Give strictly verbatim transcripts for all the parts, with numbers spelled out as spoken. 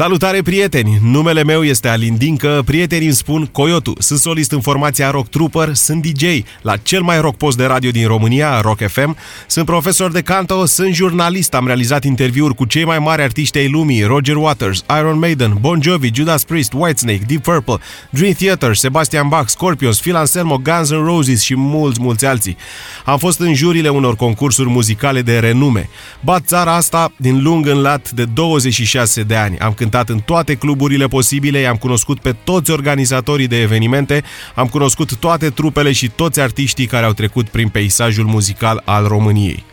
Salutare, prieteni! Numele meu este Alindincă, prietenii îmi spun Coyotu. Sunt solist în formația Rock Trooper, sunt D J la cel mai rock post de radio din România, Rock F M. Sunt profesor de canto, sunt jurnalist, am realizat interviuri cu cei mai mari artiști ai lumii, Roger Waters, Iron Maiden, Bon Jovi, Judas Priest, Whitesnake, Deep Purple, Dream Theater, Sebastian Bach, Scorpios, Phil Anselmo, Guns N' Roses și mulți, mulți alții. Am fost în jurile unor concursuri muzicale de renume. Bat țara asta din lung în lat de douăzeci și șase de ani. Am cântat în toate cluburile posibile, i-am cunoscut pe toți organizatorii de evenimente, am cunoscut toate trupele și toți artiștii care au trecut prin peisajul muzical al României.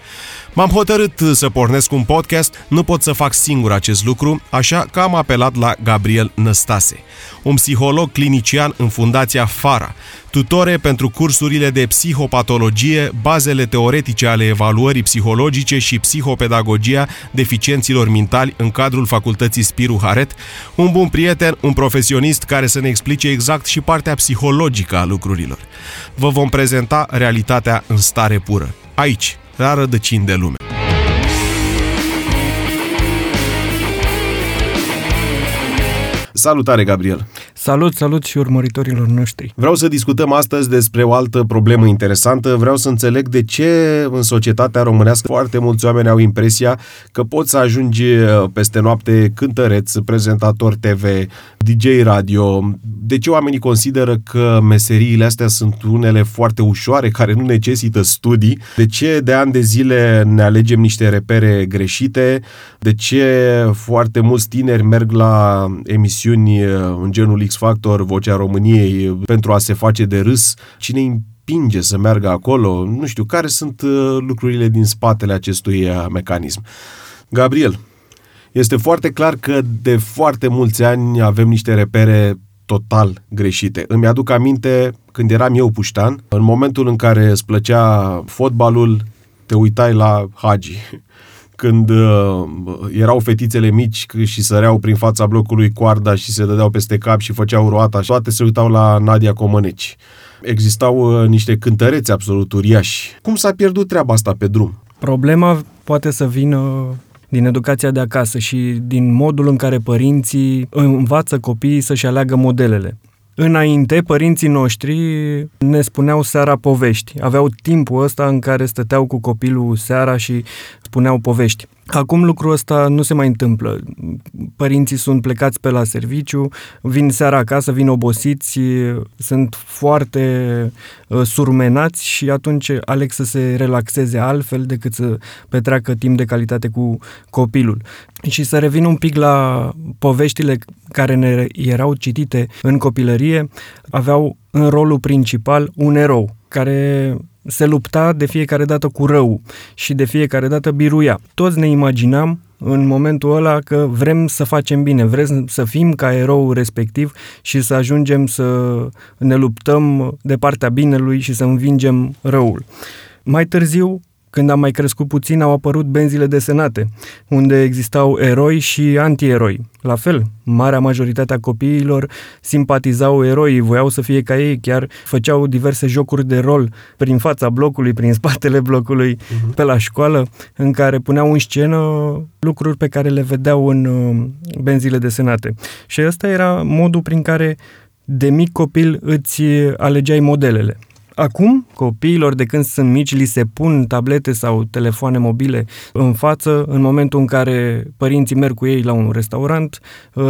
M-am hotărât să pornesc un podcast, nu pot să fac singur acest lucru, așa că am apelat la Gabriel Năstase, un psiholog clinician în Fundația FARA, tutore pentru cursurile de psihopatologie, bazele teoretice ale evaluării psihologice și psihopedagogia deficienților mentali în cadrul Facultății Spiru Haret, un bun prieten, un profesionist care să ne explice exact și partea psihologică a lucrurilor. Vă vom prezenta realitatea în stare pură, aici, la Rădăcini de lume. Salutare, Gabriel! Salut, salut și urmăritorilor noștri! Vreau să discutăm astăzi despre o altă problemă interesantă. Vreau să înțeleg de ce în societatea românească foarte mulți oameni au impresia că poți să ajungi peste noapte cântăreț, prezentator T V, D J radio. De ce oamenii consideră că meseriile astea sunt unele foarte ușoare, care nu necesită studii? De ce de ani de zile ne alegem niște repere greșite? De ce foarte mulți tineri merg la emisiuni în genul X-Factor, Vocea României, pentru a se face de râs? Cine împinge să meargă acolo? Nu știu, care sunt lucrurile din spatele acestui mecanism? Gabriel, este foarte clar că de foarte mulți ani avem niște repere total greșite. Îmi aduc aminte când eram eu puștan, în momentul în care îți plăcea fotbalul, te uitai la Hagi. Când uh, erau fetițele mici și săreau prin fața blocului coarda și se dădeau peste cap și făceau roata, toate se uitau la Nadia Comăneci. Existau uh, niște cântăreți absolut uriași. Cum s-a pierdut treaba asta pe drum? Problema poate să vină din educația de acasă și din modul în care părinții învață copiii să-și aleagă modelele. Înainte, părinții noștri ne spuneau seara povești. Aveau timpul ăsta în care stăteau cu copilul seara și spuneau povești. Acum lucrul ăsta nu se mai întâmplă. Părinții sunt plecați pe la serviciu, vin seara acasă, vin obosiți, sunt foarte uh, surmenați și atunci aleg să se relaxeze altfel decât să petreacă timp de calitate cu copilul. Și să revin un pic la poveștile care ne erau citite în copilărie, aveau în rolul principal un erou care se lupta de fiecare dată cu rău și de fiecare dată biruia. Toți ne imaginam în momentul ăla că vrem să facem bine, vrem să fim ca eroul respectiv și să ajungem să ne luptăm de partea binelui și să învingem răul. Mai târziu, când am mai crescut puțin, au apărut benzile desenate, unde existau eroi și antieroi. La fel, marea majoritate a copiilor simpatizau eroii, voiau să fie ca ei, chiar făceau diverse jocuri de rol prin fața blocului, prin spatele blocului, uh-huh. pe la școală, în care puneau în scenă lucruri pe care le vedeau în benzile desenate. Și ăsta era modul prin care de mic copil îți alegeai modelele. Acum, copiilor de când sunt mici li se pun tablete sau telefoane mobile în față în momentul în care părinții merg cu ei la un restaurant,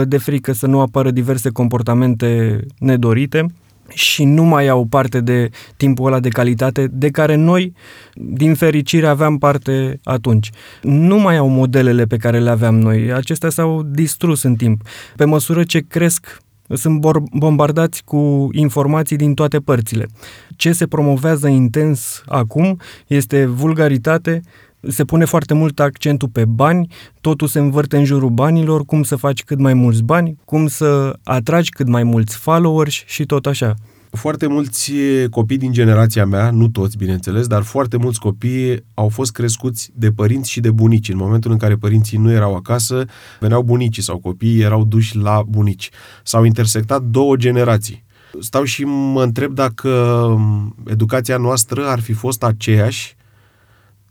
de frică să nu apară diverse comportamente nedorite și nu mai au parte de timpul ăla de calitate de care noi, din fericire, aveam parte atunci. Nu mai au modelele pe care le aveam noi, acestea s-au distrus în timp. Pe măsură ce cresc, sunt bombardați cu informații din toate părțile. Ce se promovează intens acum este vulgaritate, se pune foarte mult accentul pe bani, totul se învârte în jurul banilor, cum să faci cât mai mulți bani, cum să atragi cât mai mulți followers și tot așa. Foarte mulți copii din generația mea, nu toți, bineînțeles, dar foarte mulți copii au fost crescuți de părinți și de bunici. În momentul în care părinții nu erau acasă, veneau bunicii sau copiii erau duși la bunici. S-au intersectat două generații. Stau și mă întreb dacă educația noastră ar fi fost aceeași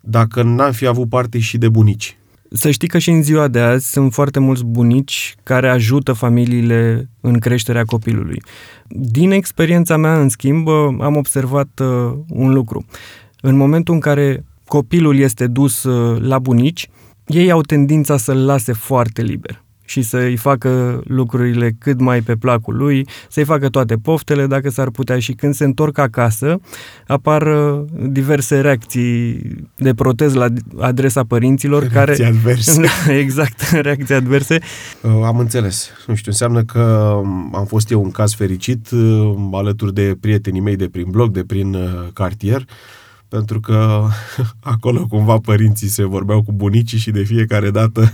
dacă n-am fi avut parte și de bunici. Să știi că și în ziua de azi sunt foarte mulți bunici care ajută familiile în creșterea copilului. Din experiența mea, în schimb, am observat un lucru. În momentul în care copilul este dus la bunici, ei au tendința să-l lase foarte liber și să-i facă lucrurile cât mai pe placul lui, să-i facă toate poftele dacă s-ar putea, și când se întorc acasă apar diverse reacții de protest la adresa părinților. Reacții care... adverse. Exact, reacții adverse. Am înțeles. Nu știu, înseamnă că am fost eu un caz fericit alături de prietenii mei de prin bloc, de prin cartier, pentru că acolo cumva părinții se vorbeau cu bunicii și de fiecare dată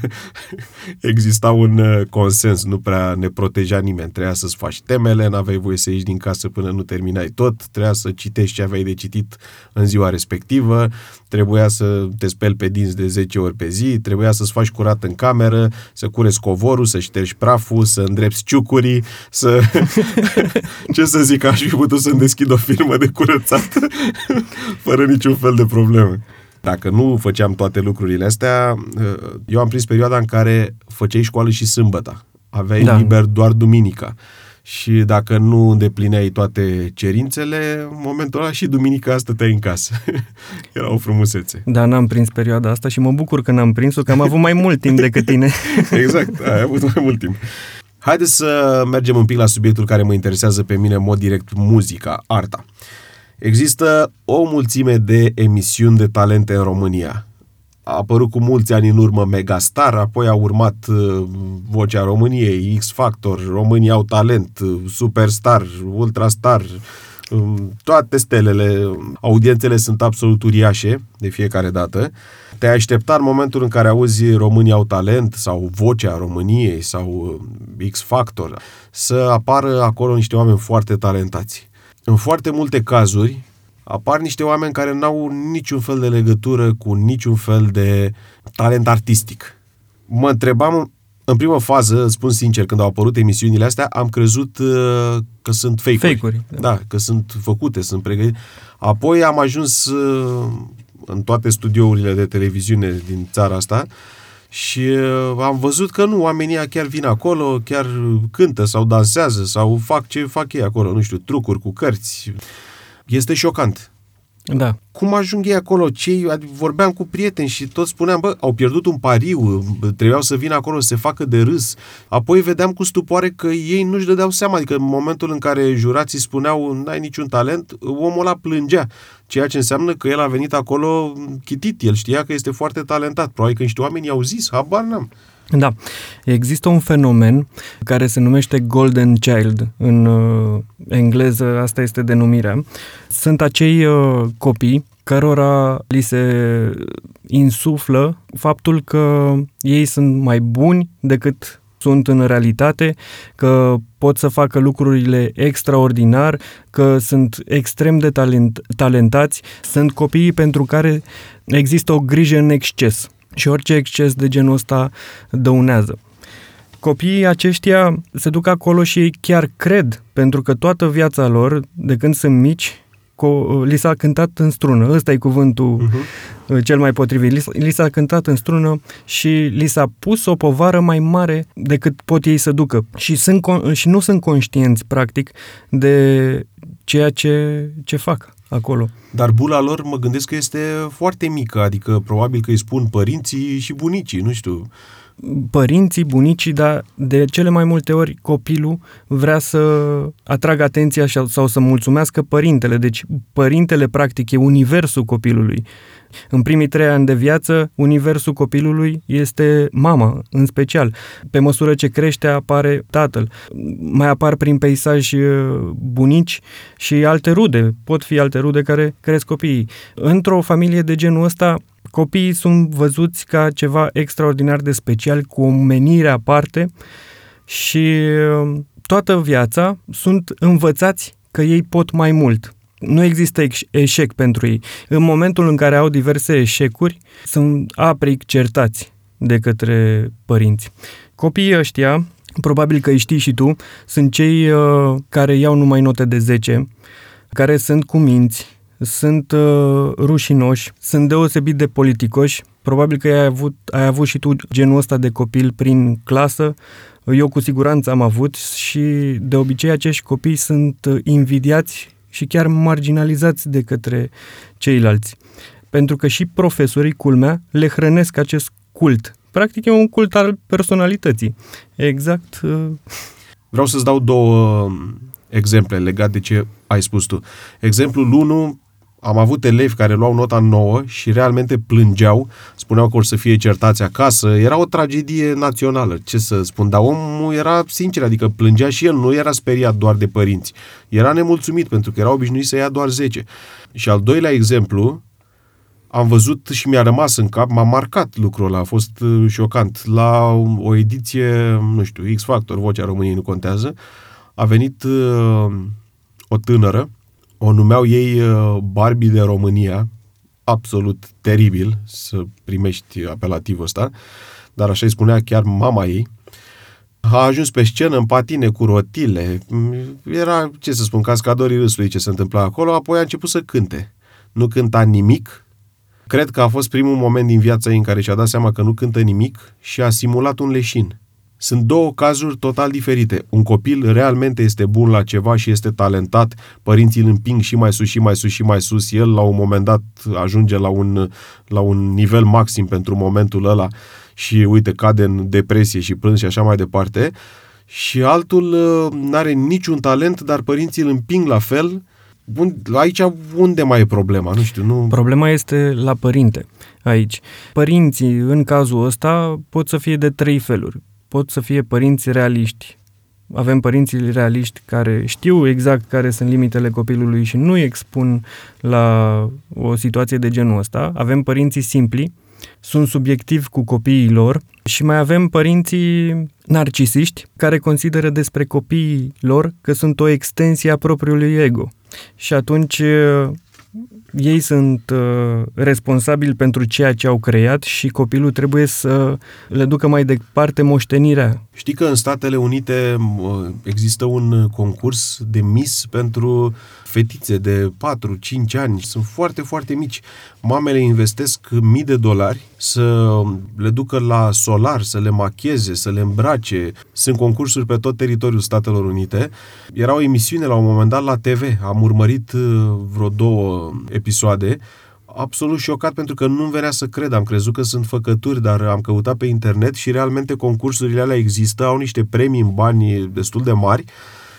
exista un consens, nu prea ne proteja nimeni. Trebuia să-ți faci temele, n-aveai voie să ieși din casă până nu terminai tot, trebuia să citești ce aveai de citit în ziua respectivă, trebuia să te speli pe dinți de zece ori pe zi, trebuia să-ți faci curat în cameră, să cureți covorul, să ștergi praful, să îndrepți ciucurii, să... Ce să zic, aș fi putut să-mi deschid o firmă de curățat fără niciun fel de probleme. Dacă nu făceam toate lucrurile astea, eu am prins perioada în care făceai școală și sâmbăta. Aveai da. liber doar duminica. Și dacă nu îndeplineai toate cerințele, în momentul ăla și duminica stăteai în casă. Era o frumusețe. Da, n-am prins perioada asta și mă bucur că n-am prins-o, că am avut mai mult timp decât tine. Exact, ai avut mai mult timp. Haideți să mergem un pic la subiectul care mă interesează pe mine în mod direct, muzica, arta. Există o mulțime de emisiuni de talente în România. A apărut cu mulți ani în urmă Megastar, apoi a urmat Vocea României, X-Factor, Românii au talent, Superstar, Ultrastar, toate stelele. Audiențele sunt absolut uriașe de fiecare dată. Te-ai aștepta în momentul în care auzi Românii au talent sau Vocea României sau X-Factor să apară acolo niște oameni foarte talentați. În foarte multe cazuri apar niște oameni care n-au niciun fel de legătură cu niciun fel de talent artistic. Mă întrebam, în prima fază, spun sincer, când au apărut emisiunile astea, am crezut că sunt fake-uri. fake-uri da. da, că sunt făcute, sunt pregătite. Apoi am ajuns în toate studiourile de televiziune din țara asta și am văzut că nu, oamenii chiar vin acolo, chiar cântă sau dansează sau fac ce fac ei acolo, nu știu, trucuri cu cărți. Este șocant. Da. Cum ajung ei acolo? Cei, vorbeam cu prieteni și toți spuneam, bă, au pierdut un pariu, trebuiau să vină acolo să se facă de râs. Apoi vedeam cu stupoare că ei nu-și dădeau seama, adică în momentul în care jurații spuneau n-ai niciun talent, omul ăla plângea. Ceea ce înseamnă că el a venit acolo chitit, el știa că este foarte talentat. Probabil că niște oameni i-au zis, habar n-am. Da. Există un fenomen care se numește Golden Child. În uh, engleză asta este denumirea. Sunt acei uh, copii cărora li se insuflă faptul că ei sunt mai buni decât sunt în realitate, că pot să facă lucrurile extraordinar, că sunt extrem de talent- talentați. Sunt copiii pentru care există o grijă în exces. Și orice exces de genul ăsta dăunează. Copiii aceștia se duc acolo și ei chiar cred, pentru că toată viața lor, de când sunt mici, li s-a cântat în strună. Ăsta e cuvântul uh-huh. cel mai potrivit. Li s-a cântat în strună și li s-a pus o povară mai mare decât pot ei să ducă. Și, sunt, și nu sunt conștienți, practic, de ceea ce, ce fac acolo. Dar bula lor, mă gândesc că este foarte mică, adică probabil că îi spun părinții și bunicii, nu știu. Părinții, bunicii, dar de cele mai multe ori copilul vrea să atragă atenția sau să mulțumească părintele. Deci părintele, practic, e universul copilului. În primii trei ani de viață, universul copilului este mama, în special. Pe măsură ce crește, apare tatăl. Mai apar prin peisaj bunici și alte rude. Pot fi alte rude care cresc copiii. Într-o familie de genul ăsta, copiii sunt văzuți ca ceva extraordinar de special, cu o menire aparte și toată viața sunt învățați că ei pot mai mult. Nu există eșec pentru ei. În momentul în care au diverse eșecuri, sunt aprig certați de către părinți. Copiii ăștia, probabil că îi știi și tu, sunt cei care iau numai note de zece, care sunt cuminți, sunt rușinoși, sunt deosebit de politicoși Probabil că ai avut, ai avut și tu genul ăsta de copil prin clasă. Eu cu siguranță am avut și de obicei acești copii sunt invidiați și chiar marginalizați de către ceilalți. Pentru că și profesorii, culmea, le hrănesc acest cult. Practic e un cult al personalității. Exact. Vreau să-ți dau două exemple legate de ce ai spus tu. Exemplul unu, am avut elevi care luau nota nouă și realmente plângeau, spuneau că or să fie certați acasă, era o tragedie națională, ce să spun, dar omul era sincer, adică plângea și el, nu era speriat doar de părinți, era nemulțumit pentru că era obișnuit să ia doar zece. Și al doilea exemplu, am văzut și mi-a rămas în cap, m-a marcat lucrul ăla, a fost șocant, la o ediție, nu știu, X-Factor, Vocea României, nu contează, a venit o tânără, o numeau ei Barbie de România, absolut teribil să primești apelativul ăsta, dar așa îi spunea chiar mama ei. A ajuns pe scenă în patine cu rotile, era, ce să spun, cascadorii râsului ce se întâmpla acolo, apoi a început să cânte. Nu cânta nimic, cred că a fost primul moment din viața ei în care și-a dat seama că nu cântă nimic și a simulat un leșin. Sunt două cazuri total diferite. Un copil realmente este bun la ceva și este talentat, părinții îl împing și mai sus și mai sus și mai sus, el la un moment dat ajunge la un, la un nivel maxim pentru momentul ăla și uite, cade în depresie și plânge și așa mai departe. Și altul n-are niciun talent, dar părinții îl împing la fel. Bun, aici unde mai e problema? Nu știu, nu... Problema este la părinte aici. Părinții în cazul ăsta pot să fie de trei feluri. Pot să fie părinți realiști. Avem părinții realiști care știu exact care sunt limitele copilului și nu îi expun la o situație de genul ăsta. Avem părinții simpli, sunt subiectivi cu copiii lor și mai avem părinții narcisiști care consideră despre copiii lor că sunt o extensie a propriului ego. Și atunci ei sunt uh, responsabili pentru ceea ce au creat și copilul trebuie să le ducă mai departe moștenirea. Știi că în Statele Unite uh, există un concurs de Miss pentru fetițe de patru-cinci ani. Sunt foarte, foarte mici. Mamele investesc mii de dolari să le ducă la solar, să le machieze, să le îmbrace. Sunt concursuri pe tot teritoriul Statelor Unite. Era o emisiune la un moment dat la T V. Am urmărit uh, vreo două episoade, absolut șocat pentru că nu-mi venea să cred, am crezut că sunt făcături, dar am căutat pe internet și realmente concursurile alea există, au niște premii în bani destul de mari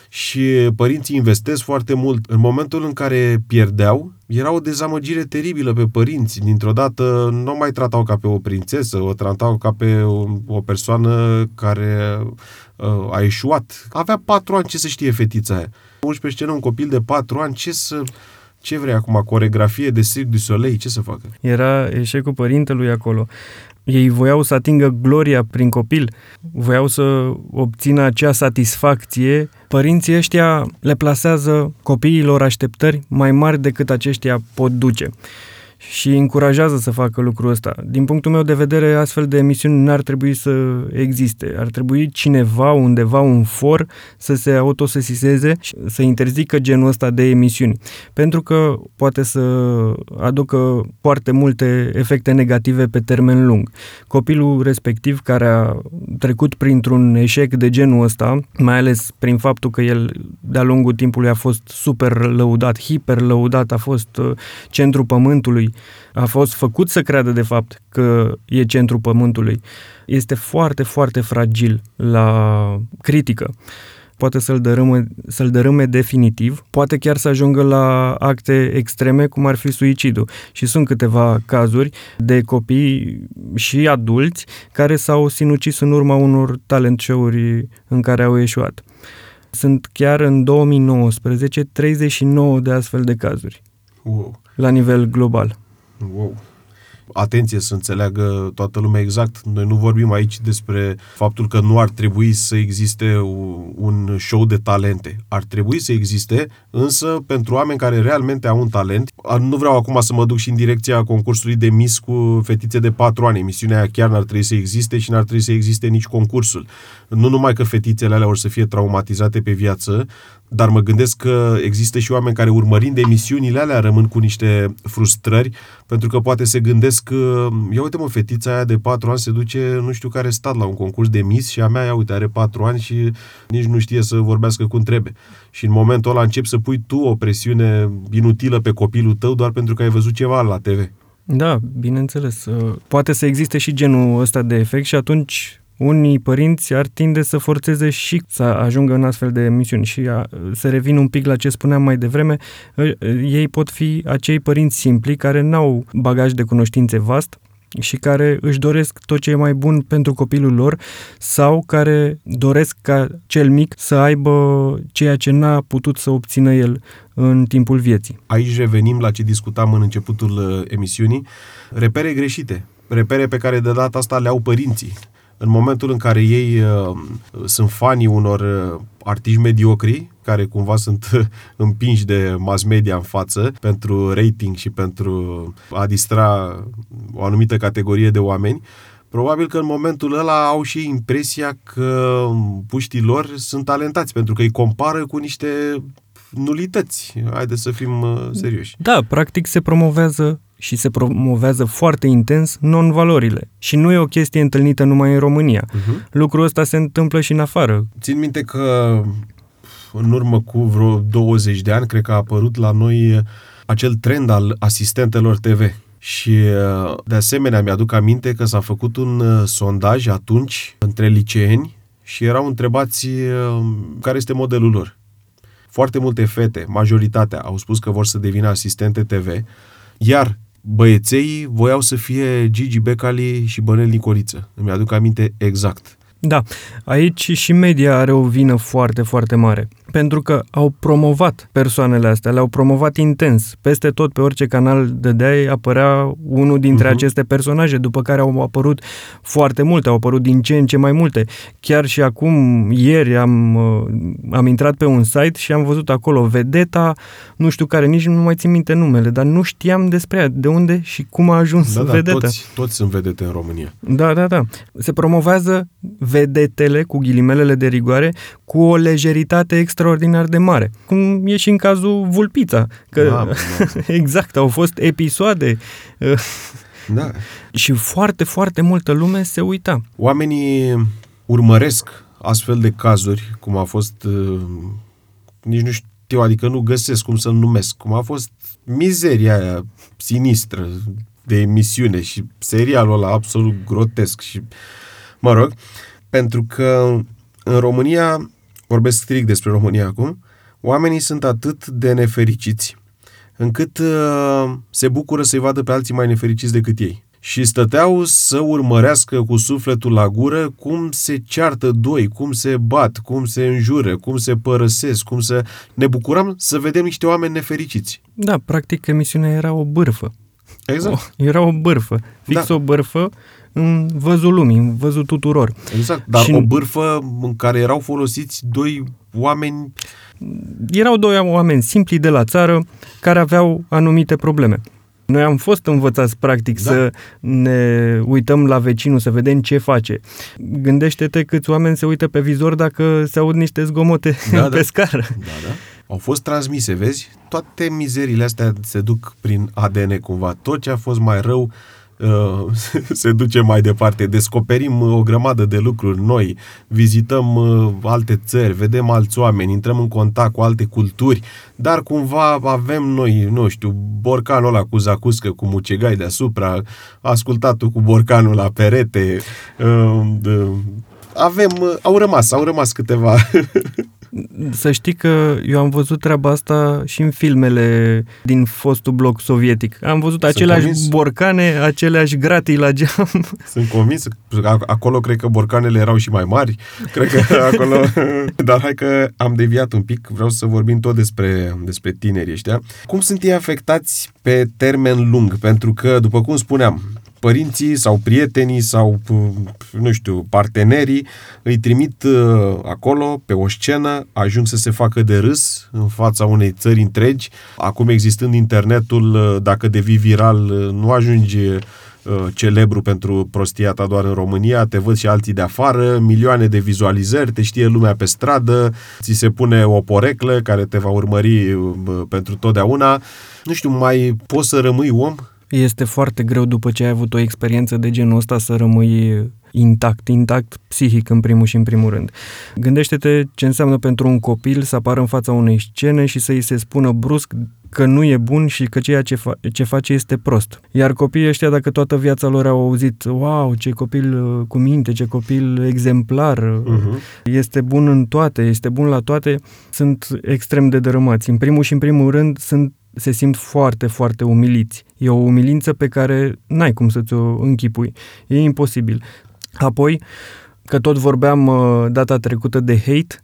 și părinții investesc foarte mult. În momentul în care pierdeau, era o dezamăgire teribilă pe părinți, dintr-o dată nu mai tratau ca pe o prințesă, o tratau ca pe o, o persoană care uh, a eșuat. Avea patru ani, ce să știe fetița aia? Urci pe scenă un copil de patru ani, ce să... Ce vrei acum? Coreografie de Cirque du Soleil? Ce să facă? Era eșecul părintelui acolo. Ei voiau să atingă gloria prin copil. Voiau să obțină acea satisfacție. Părinții ăștia le plasează copiilor așteptări mai mari decât aceștia pot duce. Și încurajează să facă lucrul ăsta. Din punctul meu de vedere, astfel de emisiuni n-ar trebui să existe. Ar trebui cineva, undeva, un for să se autosesizeze și să interzică genul ăsta de emisiuni. Pentru că poate să aducă foarte multe efecte negative pe termen lung. Copilul respectiv care a trecut printr-un eșec de genul ăsta, mai ales prin faptul că el de-a lungul timpului a fost super lăudat, hiper lăudat, a fost centrul pământului, a fost făcut să creadă de fapt că e centrul pământului, este foarte, foarte fragil la critică. Poate să-l dărâme, să-l dărâme definitiv, poate chiar să ajungă la acte extreme, cum ar fi suicidul. Și sunt câteva cazuri de copii și adulți care s-au sinucis în urma unor talent show-uri în care au ieșuat. Sunt chiar în două mii nouăsprezece treizeci și nouă de astfel de cazuri. Wow. La nivel global. Wow. Atenție, să înțeleagă toată lumea exact. Noi nu vorbim aici despre faptul că nu ar trebui să existe un show de talente. Ar trebui să existe, însă pentru oameni care realmente au un talent. Nu vreau acum să mă duc și în direcția concursului de Miss cu fetițe de patru ani. Emisiunea aia chiar n-ar trebui să existe și n-ar trebui să existe nici concursul. Nu numai că fetițele alea or să fie traumatizate pe viață, Dar mă gândesc că există și oameni care, urmărind emisiunile alea, rămân cu niște frustrări, pentru că poate se gândesc că, ia uite mă, fetița aia de patru ani se duce, nu știu care stat, la un concurs de Miss și a mea, ia uite, are patru ani și nici nu știe să vorbească cum trebuie. Și în momentul ăla începi să pui tu o presiune inutilă pe copilul tău doar pentru că ai văzut ceva la te ve. Da, bineînțeles. Poate să existe și genul ăsta de efect și atunci unii părinți ar tinde să forțeze și să ajungă în astfel de emisiuni și a, să revin un pic la ce spuneam mai devreme, ei pot fi acei părinți simpli care n-au bagaj de cunoștințe vast și care își doresc tot ce e mai bun pentru copilul lor sau care doresc ca cel mic să aibă ceea ce n-a putut să obțină el în timpul vieții. Aici revenim la ce discutam în începutul emisiunii, repere greșite, repere pe care de data asta le au părinții. În momentul în care ei uh, sunt fanii unor uh, artiști mediocri, care cumva sunt uh, împinși de mass media în față pentru rating și pentru a distra o anumită categorie de oameni, probabil că în momentul ăla au și impresia că puștii lor sunt talentați, pentru că îi compară cu niște nulități. Haideți să fim uh, serioși. Da, practic se promovează și se promovează foarte intens non-valorile. Și nu e o chestie întâlnită numai în România. Uh-huh. Lucrul ăsta se întâmplă și în afară. Țin minte că în urmă cu vreo douăzeci de ani, cred că a apărut la noi acel trend al asistentelor te ve. Și de asemenea mi-aduc aminte că s-a făcut un sondaj atunci între liceeni și erau întrebați care este modelul lor. Foarte multe fete, majoritatea, au spus că vor să devină asistente te ve, iar băieței voiau să fie Gigi Becali și Bănel Nicoliță. Îmi aduc aminte exact. Da, aici și media are o vină foarte, foarte mare. Pentru că au promovat persoanele astea, le-au promovat intens. Peste tot, pe orice canal dădeai, apărea unul dintre uh-huh. aceste personaje, după care au apărut foarte multe, au apărut din ce în ce mai multe. Chiar și acum, ieri, am, am intrat pe un site și am văzut acolo vedeta, nu știu care, nici nu mai țin minte numele, dar nu știam despre ea, de unde și cum a ajuns da, vedeta. Da, toți, toți sunt vedete în România. Da, da, da. Se promovează vedetele, cu ghilimelele de rigoare, cu o lejeritate extra extraordinar de mare. Cum e și în cazul Vulpita. Că da, exact, au fost episoade. Da. Și foarte, foarte multă lume se uita. Oamenii urmăresc astfel de cazuri, cum a fost, nici nu știu, adică nu găsesc cum să-l numesc, cum a fost mizeria aia sinistră de emisiune și serialul ăla absolut grotesc și, mă rog, pentru că în România, vorbesc strict despre România acum, oamenii sunt atât de nefericiți încât uh, se bucură să-i vadă pe alții mai nefericiți decât ei. Și stăteau să urmărească cu sufletul la gură cum se ceartă doi, cum se bat, cum se înjură, cum se părăsesc, cum să ne bucurăm să vedem niște oameni nefericiți. Da, practic emisiunea era o bârfă. Exact. O, era o bârfă. Fix da. O bârfă în văzul lumii, în văzul tuturor. Exact, dar și o bârfă în care erau folosiți doi oameni... Erau doi oameni simpli de la țară care aveau anumite probleme. Noi am fost învățați, practic, da. Să ne uităm la vecinul, să vedem ce face. Gândește-te câți oameni se uită pe vizor dacă se aud niște zgomote da, pe da. Scară. Da, da. Au fost transmise, vezi? Toate mizerile astea se duc prin a de ne cumva. Tot ce a fost mai rău se duce mai departe. Descoperim o grămadă de lucruri noi, vizităm alte țări, vedem alți oameni, intrăm în contact cu alte culturi, dar cumva avem noi, nu știu, borcanul ăla cu zacuscă, cu mucegai deasupra, ascultatul cu borcanul la perete. Avem, au rămas, au rămas câteva... Să știi că eu am văzut treaba asta și în filmele din fostul bloc sovietic. Am văzut aceleași borcane, aceleași gratii la geam. Sunt convins. Acolo cred că borcanele erau și mai mari. Cred că acolo... Dar hai că am deviat un pic. Vreau să vorbim tot despre, despre tinerii ăștia. Cum sunt ei afectați pe termen lung? Pentru că, după cum spuneam, părinții sau prietenii sau, nu știu, partenerii îi trimit acolo, pe o scenă, ajung să se facă de râs în fața unei țări întregi. Acum, existând internetul, dacă devii viral, nu ajungi celebru pentru prostia ta doar în România, te văd și alții de afară, milioane de vizualizări, te știe lumea pe stradă, ți se pune o poreclă care te va urmări pentru totdeauna. Nu știu, mai poți să rămâi om? Este foarte greu după ce ai avut o experiență de genul ăsta să rămâi intact, intact psihic în primul și în primul rând. Gândește-te ce înseamnă pentru un copil să apară în fața unei scene și să-i se spună brusc că nu e bun și că ceea ce, fa- ce face este prost. Iar copiii ăștia, dacă toată viața lor au auzit, wow, ce copil cu minte, ce copil exemplar, uh-huh. este bun în toate, este bun la toate, sunt extrem de dărâmați. În primul și în primul rând sunt se simt foarte, foarte umiliți. E o umilință pe care n-ai cum să-ți o închipui. E imposibil. Apoi, că tot vorbeam data trecută de hate,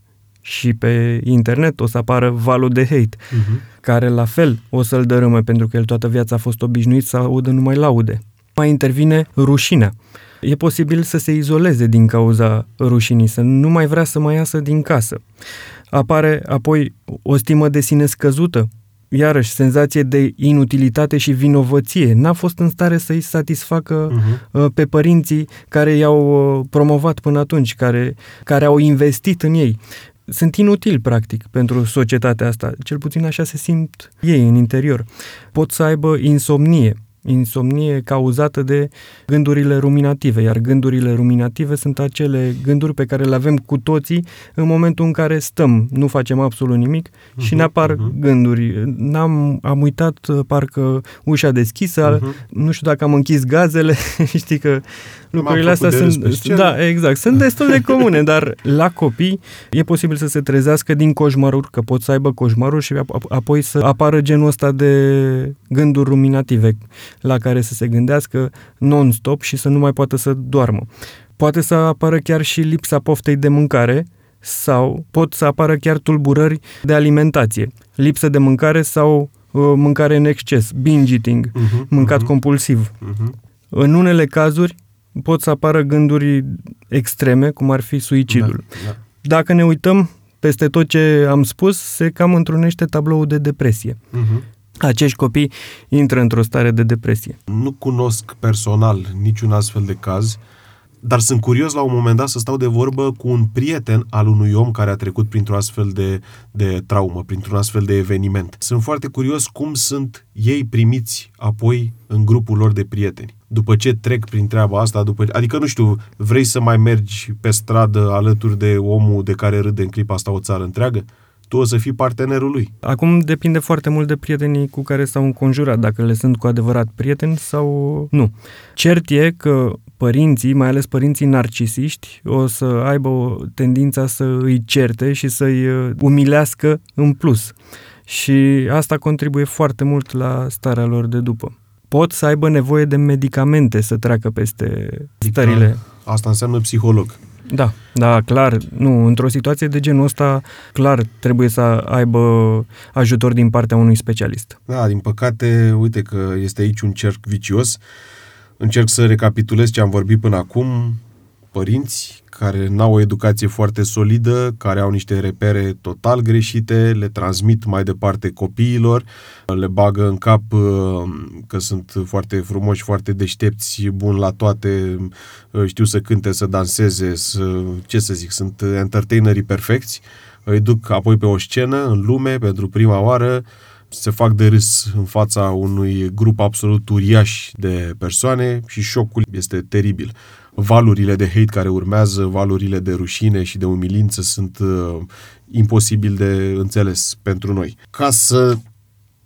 și pe internet o să apară valul de hate, uh-huh. care la fel o să-l dărâme, pentru că el toată viața a fost obișnuit să audă numai laude. Mai intervine rușinea. E posibil să se izoleze din cauza rușinii, să nu mai vrea să mai iasă din casă. Apare apoi o stimă de sine scăzută, iarăși senzație de inutilitate și vinovăție. N-a fost în stare să-i satisfacă uh-huh. pe părinții care i-au promovat până atunci, care, care au investit în ei. Sunt inutili, practic, pentru societatea asta. Cel puțin așa se simt ei în interior. Pot să aibă insomnie. Insomnie cauzată de gândurile ruminative, iar gândurile ruminative sunt acele gânduri pe care le avem cu toții în momentul în care stăm, nu facem absolut nimic uh-huh, și ne apar uh-huh. gânduri. N-am, am uitat parcă ușa deschisă, uh-huh. nu știu dacă am închis gazele, știi că lucrurile astea sunt... Da, exact, sunt destul de comune, dar la copii e posibil să se trezească din coșmaruri, că pot să aibă coșmaruri și ap- apoi să apară genul ăsta de gânduri ruminative, la care să se gândească non-stop și să nu mai poată să doarmă. Poate să apară chiar și lipsa poftei de mâncare sau pot să apară chiar tulburări de alimentație, lipsă de mâncare sau uh, mâncare în exces, binge eating, uh-huh, mâncat uh-huh. compulsiv. Uh-huh. În unele cazuri pot să apară gânduri extreme, cum ar fi suicidul. Da, da. Dacă ne uităm peste tot ce am spus, se cam întrunește tabloul de depresie. Uh-huh. Acești copii intră într-o stare de depresie. Nu cunosc personal niciun astfel de caz, dar sunt curios la un moment dat să stau de vorbă cu un prieten al unui om care a trecut printr-o astfel de, de traumă, printr-un astfel de eveniment. Sunt foarte curios cum sunt ei primiți apoi în grupul lor de prieteni. După ce trec prin treaba asta, după, adică, nu știu, vrei să mai mergi pe stradă alături de omul de care râde în clipa asta o țară întreagă? Tu o să fii partenerul lui. Acum depinde foarte mult de prietenii cu care s-au înconjurat, dacă le sunt cu adevărat prieteni sau nu. Cert e că părinții, mai ales părinții narcisiști, o să aibă o tendință să îi certe și să-i umilească în plus. Și asta contribuie foarte mult la starea lor de după. Pot să aibă nevoie de medicamente să treacă peste stările. Asta înseamnă psiholog. Da, da, clar. Nu, într-o situație de genul ăsta, clar, trebuie să aibă ajutor din partea unui specialist. Da, din păcate, uite că este aici un cerc vicios. Încerc să recapitulez ce am vorbit până acum. Părinți care n-au o educație foarte solidă, care au niște repere total greșite, le transmit mai departe copiilor, le bagă în cap că sunt foarte frumoși, foarte deștepți, buni la toate, știu să cânte, să danseze, să, ce să zic, sunt entertainerii perfecți, îi duc apoi pe o scenă, în lume, pentru prima oară, se fac de râs în fața unui grup absolut uriaș de persoane și șocul este teribil. Valurile de hate care urmează, valurile de rușine și de umilință sunt uh, imposibil de înțeles pentru noi. Ca să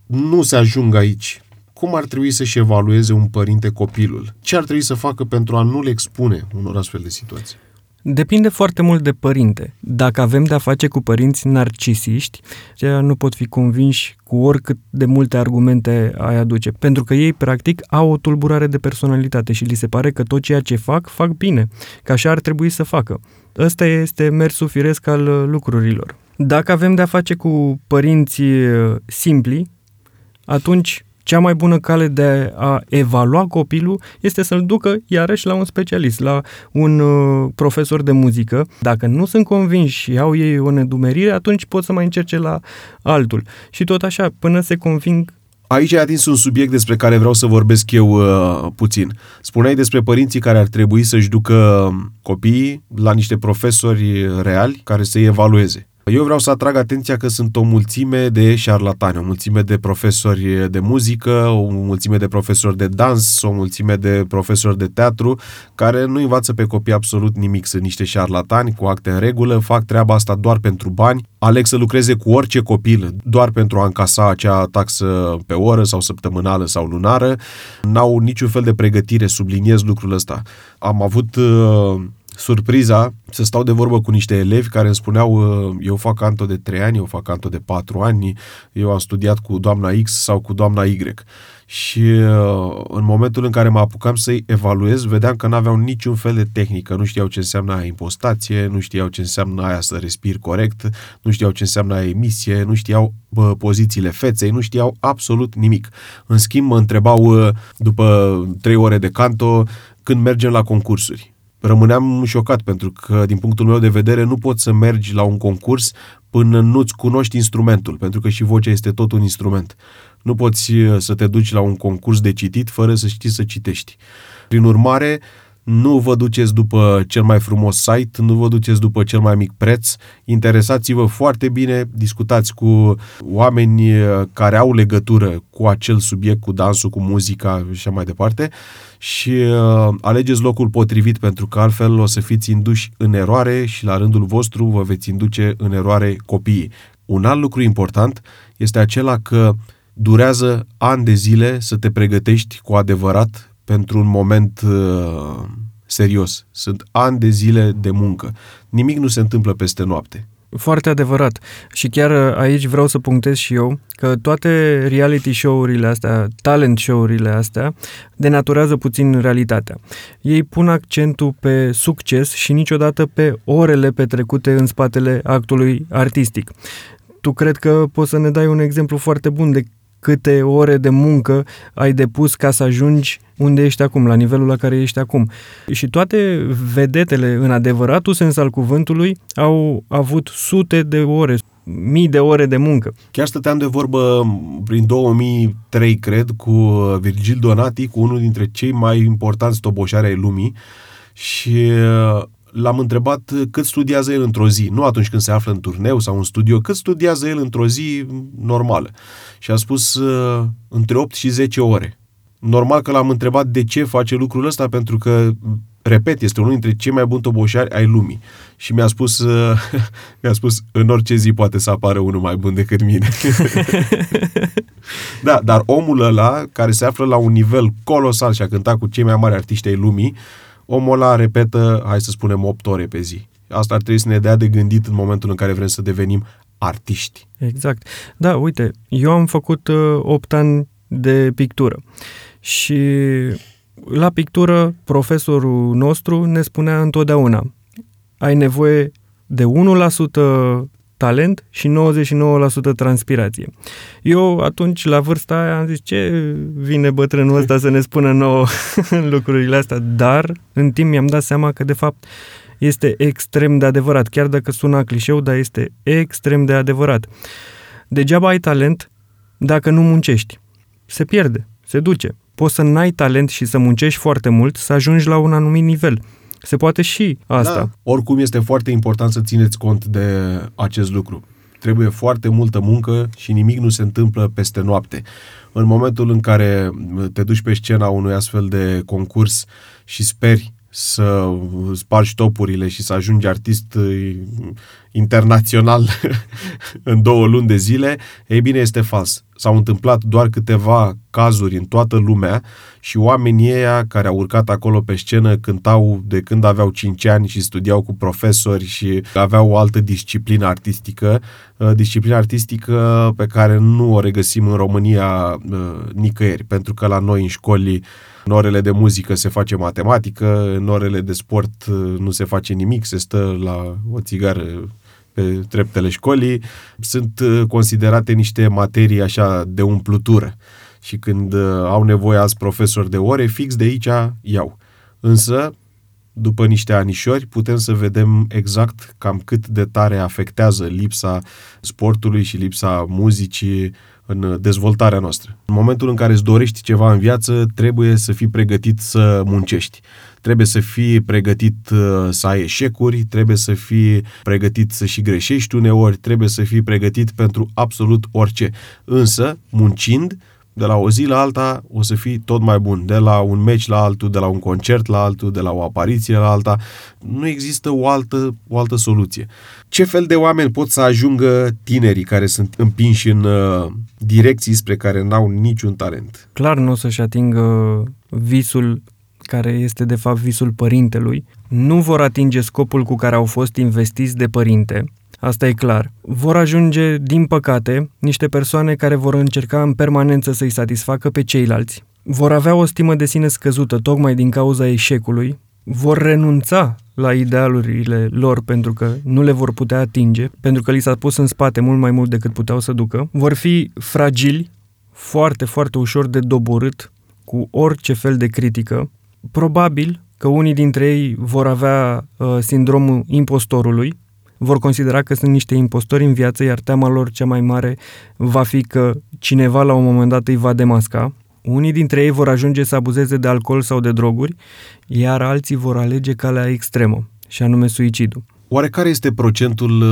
nu se ajungă aici, cum ar trebui să-și evalueze un părinte copilul? Ce ar trebui să facă pentru a nu le expune unor astfel de situații? Depinde foarte mult de părinte. Dacă avem de-a face cu părinți narcisiști, aceia nu pot fi convinși cu oricât de multe argumente ai aduce, pentru că ei, practic, au o tulburare de personalitate și li se pare că tot ceea ce fac, fac bine, că așa ar trebui să facă. Ăsta este mersul firesc al lucrurilor. Dacă avem de-a face cu părinții simpli, atunci cea mai bună cale de a evalua copilul este să-l ducă iarăși la un specialist, la un uh, profesor de muzică. Dacă nu sunt convinși și au ei o nedumerire, atunci pot să mai încerce la altul. Și tot așa, până se conving Aici ai atins un subiect despre care vreau să vorbesc eu uh, puțin. Spuneai despre părinții care ar trebui să-și ducă copiii la niște profesori reali care să-i evalueze. Eu vreau să atrag atenția că sunt o mulțime de șarlatani, o mulțime de profesori de muzică, o mulțime de profesori de dans, o mulțime de profesori de teatru, care nu învață pe copii absolut nimic. Sunt niște șarlatani cu acte în regulă, fac treaba asta doar pentru bani, aleg să lucreze cu orice copil, doar pentru a încasa acea taxă pe oră sau săptămânală sau lunară. N-au niciun fel de pregătire, subliniez lucrul ăsta. Am avut... Uh, surpriza să stau de vorbă cu niște elevi care îmi spuneau eu fac canto de trei ani, eu fac canto de patru ani, eu am studiat cu doamna X sau cu doamna Y. Și în momentul în care mă apucam să-i evaluez, vedeam că n-aveau niciun fel de tehnică, nu știau ce înseamnă aia impostație, nu știau ce înseamnă aia să respiri corect, nu știau ce înseamnă aia emisie, nu știau bă, pozițiile feței, nu știau absolut nimic. În schimb, mă întrebau după trei ore de canto când mergem la concursuri. Rămâneam șocat pentru că, din punctul meu de vedere, nu poți să mergi la un concurs până nu-ți cunoști instrumentul, pentru că și vocea este tot un instrument. Nu poți să te duci la un concurs de citit fără să știi să citești. Prin urmare, nu vă duceți după cel mai frumos site, nu vă duceți după cel mai mic preț, interesați-vă foarte bine, discutați cu oameni care au legătură cu acel subiect, cu dansul, cu muzica și așa mai departe și uh, alegeți locul potrivit, pentru că altfel o să fiți induși în eroare și la rândul vostru vă veți induce în eroare copiii. Un alt lucru important este acela că durează ani de zile să te pregătești cu adevărat pentru un moment uh, serios. Sunt ani de zile de muncă. Nimic nu se întâmplă peste noapte. Foarte adevărat. Și chiar aici vreau să punctez și eu că toate reality show-urile astea, talent show-urile astea, denaturează puțin realitatea. Ei pun accentul pe succes și niciodată pe orele petrecute în spatele actului artistic. Tu cred că poți să ne dai un exemplu foarte bun de câte ore de muncă ai depus ca să ajungi unde ești acum, la nivelul la care ești acum. Și toate vedetele, în adevăratul sens al cuvântului, au avut sute de ore, mii de ore de muncă. Chiar stăteam de vorbă prin două mii trei, cred, cu Virgil Donati, cu unul dintre cei mai importanți toboșari ai lumii și l-am întrebat cât studiază el într-o zi, nu atunci când se află în turneu sau în studio, cât studiază el într-o zi normală. Și a spus uh, între opt și zece ore. Normal că l-am întrebat de ce face lucrul ăsta, pentru că, repet, este unul dintre cei mai buni toboșari ai lumii. Și mi-a spus, uh, mi-a spus în orice zi poate să apară unul mai bun decât mine. Da, dar omul ăla, care se află la un nivel colosal și a cântat cu cei mai mari artiști ai lumii, omul ăla repetă, hai să spunem, opt ore pe zi. Asta ar trebui să ne dea de gândit în momentul în care vrem să devenim artiști. Exact. Da, uite, eu am făcut opt ani de pictură și la pictură profesorul nostru ne spunea întotdeauna ai nevoie de unu la sută talent și nouăzeci și nouă la sută transpirație. Eu atunci, la vârsta aia, am zis, ce vine bătrânul ăsta să ne spună nouă lucrurile astea, dar în timp mi-am dat seama că, de fapt, este extrem de adevărat, chiar dacă sună clișeu, dar este extrem de adevărat. Degeaba ai talent dacă nu muncești. Se pierde, se duce. Poți să n-ai talent și să muncești foarte mult, să ajungi la un anumit nivel. Se poate și asta. Da. Oricum este foarte important să țineți cont de acest lucru. Trebuie foarte multă muncă și nimic nu se întâmplă peste noapte. În momentul în care te duci pe scena unui astfel de concurs și speri să spargi topurile și să ajungi artist internațional în două luni de zile, ei bine, este fals. S-au întâmplat doar câteva cazuri în toată lumea și oamenii ăia care au urcat acolo pe scenă cântau de când aveau cinci ani și studiau cu profesori și aveau o altă disciplină artistică, disciplină artistică pe care nu o regăsim în România nicăieri, pentru că la noi în școli în orele de muzică se face matematică, în orele de sport nu se face nimic, se stă la o țigară pe treptele școlii, sunt considerate niște materii așa de umplutură și când au nevoie azi profesori de ore, fix de aici iau. Însă, după niște anișori, putem să vedem exact cam cât de tare afectează lipsa sportului și lipsa muzicii în dezvoltarea noastră. În momentul în care îți dorești ceva în viață, trebuie să fii pregătit să muncești. Trebuie să fii pregătit să ai eșecuri, trebuie să fii pregătit să și greșești uneori, trebuie să fii pregătit pentru absolut orice. Însă, muncind, de la o zi la alta o să fii tot mai bun, de la un meci la altul, de la un concert la altul, de la o apariție la alta. Nu există o altă, o altă soluție. Ce fel de oameni pot să ajungă tinerii care sunt împinși în uh, direcții spre care n-au niciun talent? Clar nu o să-și atingă visul care este de fapt visul părintelui. Nu vor atinge scopul cu care au fost investiți de părinte. Asta e clar. Vor ajunge, din păcate, niște persoane care vor încerca în permanență să-i satisfacă pe ceilalți. Vor avea o stimă de sine scăzută, tocmai din cauza eșecului. Vor renunța la idealurile lor pentru că nu le vor putea atinge, pentru că li s-a pus în spate mult mai mult decât puteau să ducă. Vor fi fragili, foarte, foarte ușor de doborât, cu orice fel de critică. Probabil că unii dintre ei vor avea uh, sindromul impostorului, vor considera că sunt niște impostori în viață, iar teama lor cea mai mare va fi că cineva la un moment dat îi va demasca. Unii dintre ei vor ajunge să abuzeze de alcool sau de droguri, iar alții vor alege calea extremă, și anume suicidul. Oare care este procentul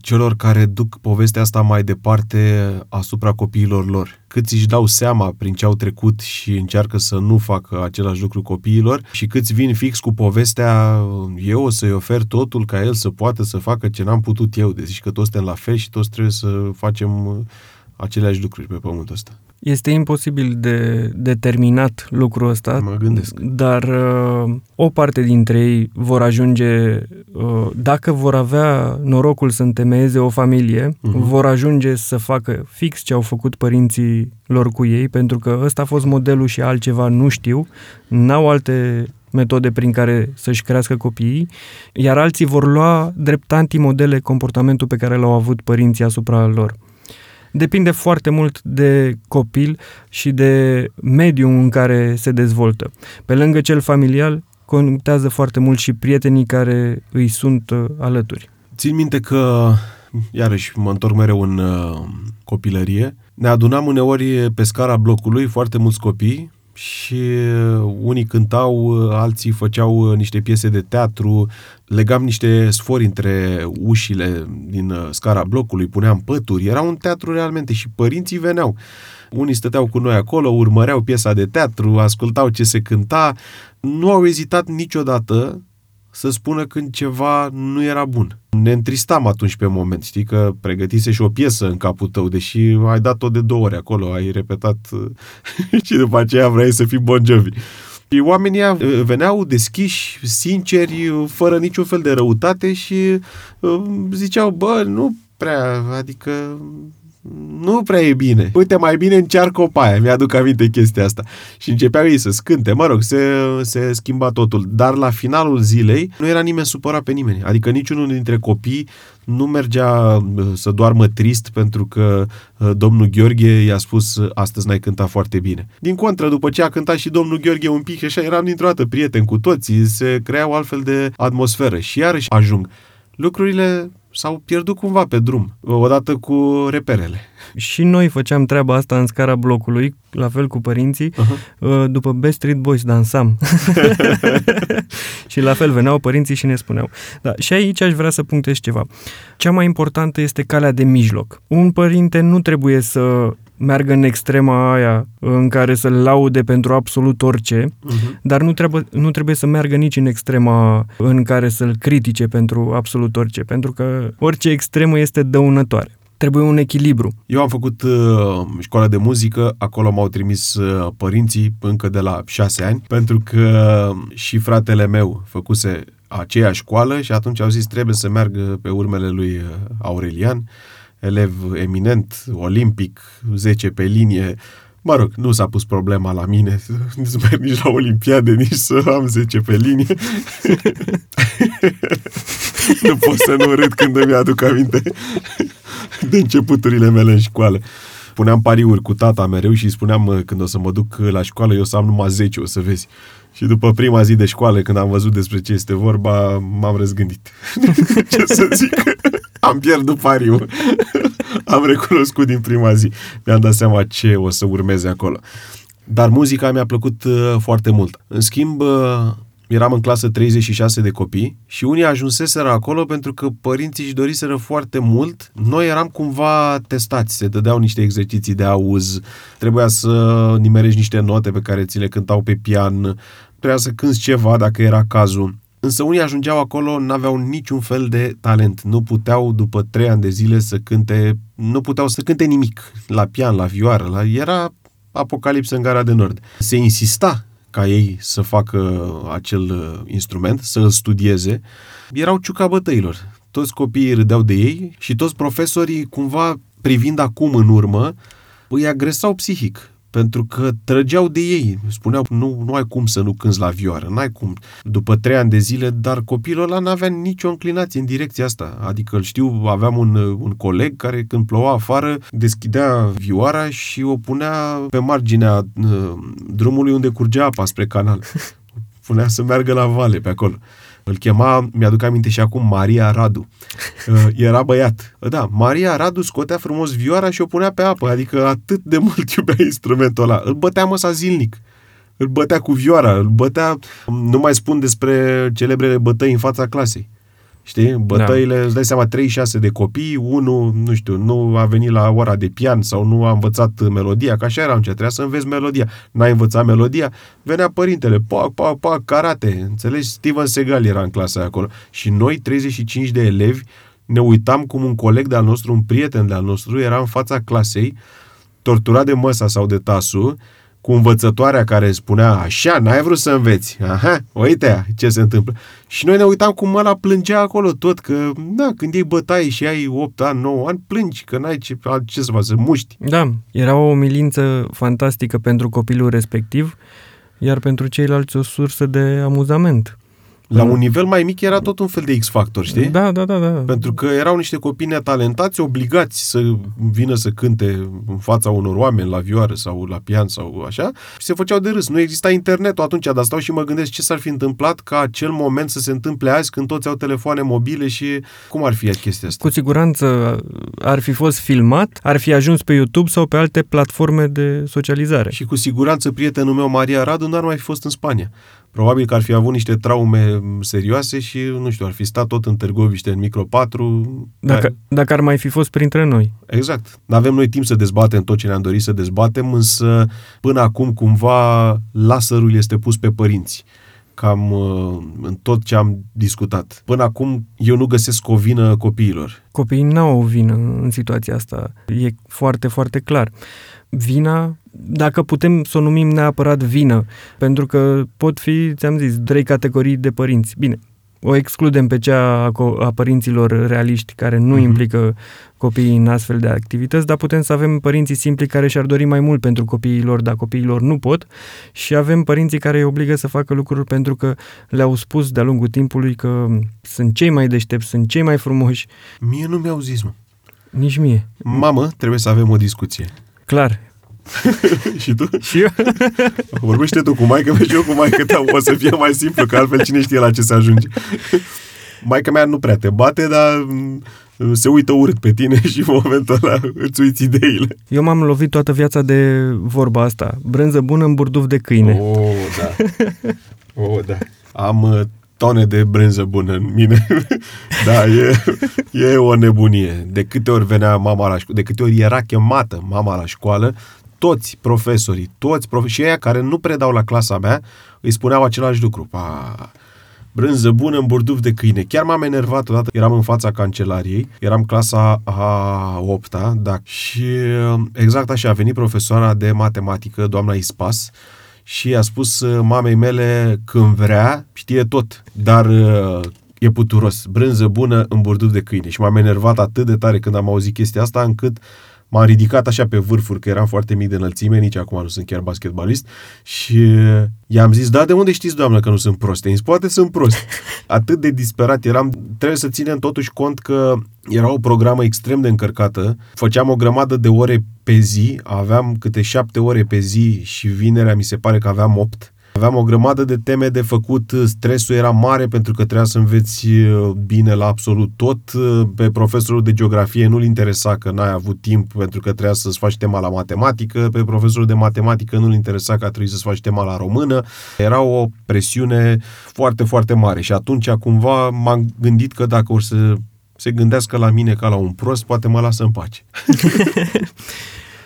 celor care duc povestea asta mai departe asupra copiilor lor? Câți își dau seama prin ce au trecut și încearcă să nu facă același lucru copiilor și câți vin fix cu povestea eu o să-i ofer totul ca el să poată să facă ce n-am putut eu, deci că toți suntem la fel și toți trebuie să facem aceleași lucruri pe pământul ăsta? Este imposibil de determinat lucrul ăsta, mă gândesc. Dar uh, o parte dintre ei vor ajunge, uh, dacă vor avea norocul să întemeieze o familie, uh-huh. vor ajunge să facă fix ce au făcut părinții lor cu ei, pentru că ăsta a fost modelul și altceva nu știu, n-au alte metode prin care să-și crească copiii, iar alții vor lua drept antimodele comportamentul pe care l-au avut părinții asupra lor. Depinde foarte mult de copil și de mediul în care se dezvoltă. Pe lângă cel familial, contează foarte mult și prietenii care îi sunt alături. Țin minte că, iarăși mă întorc mereu în uh, copilărie, ne adunam uneori pe scara blocului foarte mulți copii și unii cântau, alții făceau niște piese de teatru, legam niște sfori între ușile din scara blocului, puneam pături, era un teatru realmente și părinții veneau. Unii stăteau cu noi acolo, urmăreau piesa de teatru, ascultau ce se cânta, nu au ezitat niciodată să spună când ceva nu era bun. Ne întristam atunci pe moment, știi, că pregătise și o piesă în capul tău, deși ai dat-o de două ori acolo, ai repetat și după aceea vrei să fii Bon Jovi. Și oamenii veneau deschiși, sinceri, fără niciun fel de răutate și ziceau, bă, nu prea, adică... nu prea e bine. Uite, mai bine încearcă-o pe aia. Mi-aduc aminte chestia asta. Și începeau ei să scânte, mă rog, se, se schimba totul. Dar la finalul zilei nu era nimeni supărat pe nimeni. Adică niciunul dintre copii nu mergea să doarmă trist pentru că domnul Gheorghe i-a spus astăzi n-ai cântat foarte bine. Din contră, după ce a cântat și domnul Gheorghe un pic, așa eram dintr-o dată prieteni cu toții, se creau altfel de atmosferă. Și iarăși ajung. Lucrurile s-au pierdut cumva pe drum, odată cu reperele. Și noi făceam treaba asta în scara blocului, la fel cu părinții, uh-huh. după Best Street Boys dansam. Și la fel veneau părinții și ne spuneau. Da, și aici aș vrea să punctez ceva. Cea mai importantă este calea de mijloc. Un părinte nu trebuie să meargă în extrema aia în care să-l laude pentru absolut orice, uh-huh. dar nu trebuie, nu trebuie să meargă nici în extrema în care să-l critice pentru absolut orice, pentru că orice extremă este dăunătoare. Trebuie un echilibru. Eu am făcut uh, școala de muzică, acolo m-au trimis uh, părinții încă de la șase ani, pentru că și fratele meu făcuse aceeași școală și atunci au zis trebuie să meargă pe urmele lui Aurelian, elev eminent, olimpic, zece pe linie. Mă rog, nu s-a pus problema la mine să merg nici la olimpiade, nici să am zece pe linie. Nu pot să nu râd când îmi aduc aminte de începuturile mele în școală. Puneam pariuri cu tata mereu și îi spuneam când o să mă duc la școală, eu să am numai zece, o să vezi. Și după prima zi de școală, când am văzut despre ce este vorba, m-am răzgândit. Ce să zic? Am pierdut pariul. am recunoscut din prima zi. Mi-am dat seama ce o să urmeze acolo. Dar muzica mi-a plăcut foarte mult. În schimb, eram în clasă treizeci și șase de copii și unii ajunseseră acolo pentru că părinții își doriseră foarte mult. Noi eram cumva testați, se dădeau niște exerciții de auz, trebuia să nimerești niște note pe care ți le cântau pe pian, trebuia să cânți ceva dacă era cazul. Însă unii ajungeau acolo, n-aveau niciun fel de talent, nu puteau după trei ani de zile să cânte, nu puteau să cânte nimic, la pian, la vioară, la... era apocalipsă în Gara de Nord. Se insista ca ei să facă acel instrument, să îl studieze. Erau ciuca bătăilor. Toți copiii râdeau de ei și toți profesorii, cumva privind acum în urmă, îi agresau psihic. Pentru că trăgeau de ei. Spuneau, nu, nu ai cum să nu cânți la vioară, n-ai cum. După trei ani de zile, dar copilul ăla n-avea nicio înclinație în direcția asta. Adică, îl știu, aveam un, un coleg care când ploua afară, deschidea vioara și o punea pe marginea uh, drumului unde curgea apa spre canal. Punea să meargă la vale pe acolo. Îl chema, mi-aduc aminte și acum, Maria Radu. Era băiat. Da, Maria Radu scotea frumos vioara și o punea pe apă. Adică atât de mult iubea instrumentul ăla. Îl bătea măsa zilnic. Îl bătea cu vioara. Îl bătea... Nu mai spun despre celebrele bătăi în fața clasei. Știi? Bătăile, da. Îți dai seama, treizeci și șase de copii, unul, nu știu, nu a venit la ora de pian sau nu a învățat melodia, că așa era, încet, trebuia să înveți melodia. N-ai învățat melodia, venea părintele, pac, pac, pac, karate, înțelegi? Steven Seagal era în clasa aia acolo. Și noi, treizeci și cinci de elevi, ne uitam cum un coleg de-al nostru, un prieten de-al nostru, era în fața clasei, torturat de măsa sau de tasul, cu învățătoarea care spunea, așa, n-ai vrut să înveți, aha, uite ce se întâmplă. Și noi ne uitam cum ăla plângea acolo tot, că, da, când iei bătaie și ai opt ani, nouă ani, plângi, că n-ai ce, ce să faci, să muști. Da, era o umilință fantastică pentru copilul respectiv, iar pentru ceilalți o sursă de amuzament. La un nivel mai mic era tot un fel de X-Factor, știi? Da, da, da, da. Pentru că erau niște copii netalentați, obligați să vină să cânte în fața unor oameni la vioară sau la pian sau așa, și se făceau de râs. Nu exista internetul atunci, dar stau și mă gândesc ce s-ar fi întâmplat ca acel moment să se întâmple azi când toți au telefoane mobile și cum ar fi chestia asta? Cu siguranță ar fi fost filmat, ar fi ajuns pe YouTube sau pe alte platforme de socializare. Și cu siguranță prietenul meu, Maria Radu, n-ar mai fi fost în Spania. Probabil că ar fi avut niște traume serioase și, nu știu, ar fi stat tot în Târgoviște, în Micro patru. Dacă, dacă ar mai fi fost printre noi. Exact. N-avem noi timp să dezbatem tot ce ne-am dorit să dezbatem, însă până acum cumva laserul este pus pe părinți. Cam în tot ce am discutat. Până acum eu nu găsesc o vină copiilor. Copiii n-au o vină în situația asta. E foarte, foarte clar. Vina, dacă putem să o numim neapărat vină, pentru că pot fi, ți-am zis, trei categorii de părinți. Bine, o excludem pe cea a părinților realiști care nu mm-hmm. implică copiii în astfel de activități, dar putem să avem părinții simpli care și-ar dori mai mult pentru copiii lor, dar copiii lor nu pot, și avem părinții care îi obligă să facă lucruri pentru că le-au spus de-a lungul timpului că sunt cei mai deștepți, sunt cei mai frumoși. Mie nu mi-au zis, mă. Nici mie. Mamă, trebuie să avem o discuție. Clar. Și tu? Și eu. Vorbește tu cu maică, și eu cu maică ta. O să fie mai simplu, că altfel cine știe la ce se ajunge. Maica mea nu prea te bate, dar se uită urât pe tine și în momentul ăla îți uiți ideile. Eu m-am lovit toată viața de vorba asta. Brânză bună în burduf de câine. Oh, da. Oh, da. Am tone de brânză bună în mine. Da, e, e o nebunie. De câte ori venea mama la școală, de câte ori era chemată mama la școală, toți profesorii, toți profe- și aia care nu predau la clasa mea, îi spuneau același lucru. Pa, brânză bună în burduf de câine. Chiar m-am enervat odată. Eram în fața cancelariei, eram clasa a opta, da, și exact așa a venit profesoara de matematică, doamna Ispas, și a spus mamei mele, când vrea, știe tot, dar e puturos, brânză bună în burduf de câine. Și m-am enervat atât de tare când am auzit chestia asta, încât m-am ridicat așa pe vârfuri, că eram foarte mic de înălțime, nici acum nu sunt chiar basketbalist, și i-am zis, da, de unde știți, doamnă, că nu sunt prost? Ei, poate sunt prost. Atât de disperat eram. Trebuie să ținem totuși cont că era o programă extrem de încărcată, făceam o grămadă de ore pe zi, aveam câte șapte ore pe zi și vinerea mi se pare că aveam opt. Aveam o grămadă de teme de făcut, stresul era mare pentru că trebuia să înveți bine la absolut tot. Pe profesorul de geografie nu-l interesa că n-ai avut timp pentru că trebuia să-ți faci tema la matematică, pe profesorul de matematică nu-l interesa că a trebuit să-ți faci tema la română. Era o presiune foarte, foarte mare și atunci cumva m-am gândit că dacă o să se gândească la mine ca la un prost, poate mă lasă în pace.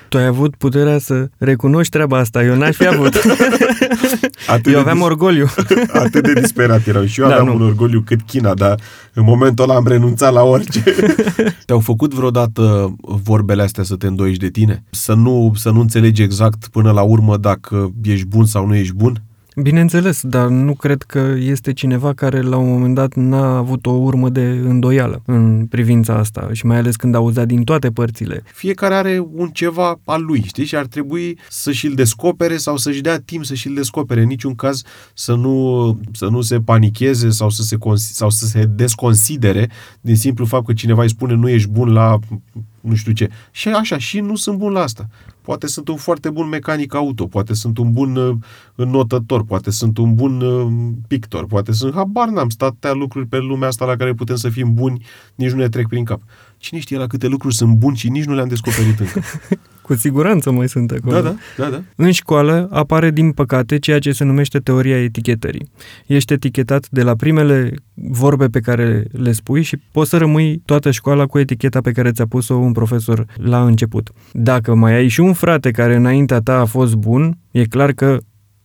Tu ai avut puterea să recunoști treaba asta, eu n-aș fi avut. Atât eu aveam dis- orgoliu. Atât de disperat erau și eu da, aveam nu. un orgoliu cât China, dar în momentul ăla am renunțat la orice. Te-au făcut vreodată vorbele astea să te îndoiești de tine? Să nu, să nu înțelegi exact până la urmă dacă ești bun sau nu ești bun? Bineînțeles, dar nu cred că este cineva care la un moment dat n-a avut o urmă de îndoială în privința asta și mai ales când auzea din toate părțile. Fiecare are un ceva al lui, știi? Și ar trebui să și-l descopere sau să-și dea timp să și-l descopere. În niciun caz să nu, să nu se panicheze sau să se, sau să se desconsidere din simplu fapt că cineva îi spune nu ești bun la nu știu ce. Și așa, și nu sunt bun la asta. Poate sunt un foarte bun mecanic auto, poate sunt un bun înnotător, poate sunt un bun pictor, poate sunt, habar n-am, statea lucruri pe lumea asta la care putem să fim buni, nici nu ne trec prin cap. Cine știe la câte lucruri sunt buni și nici nu le-am descoperit încă. Cu siguranță mai sunt acolo. Da, da, da, da. În școală apare, din păcate, ceea ce se numește teoria etichetării. Ești etichetat de la primele vorbe pe care le spui și poți să rămâi toată școala cu eticheta pe care ți-a pus-o un profesor la început. Dacă mai ai și un frate care înaintea ta a fost bun, e clar că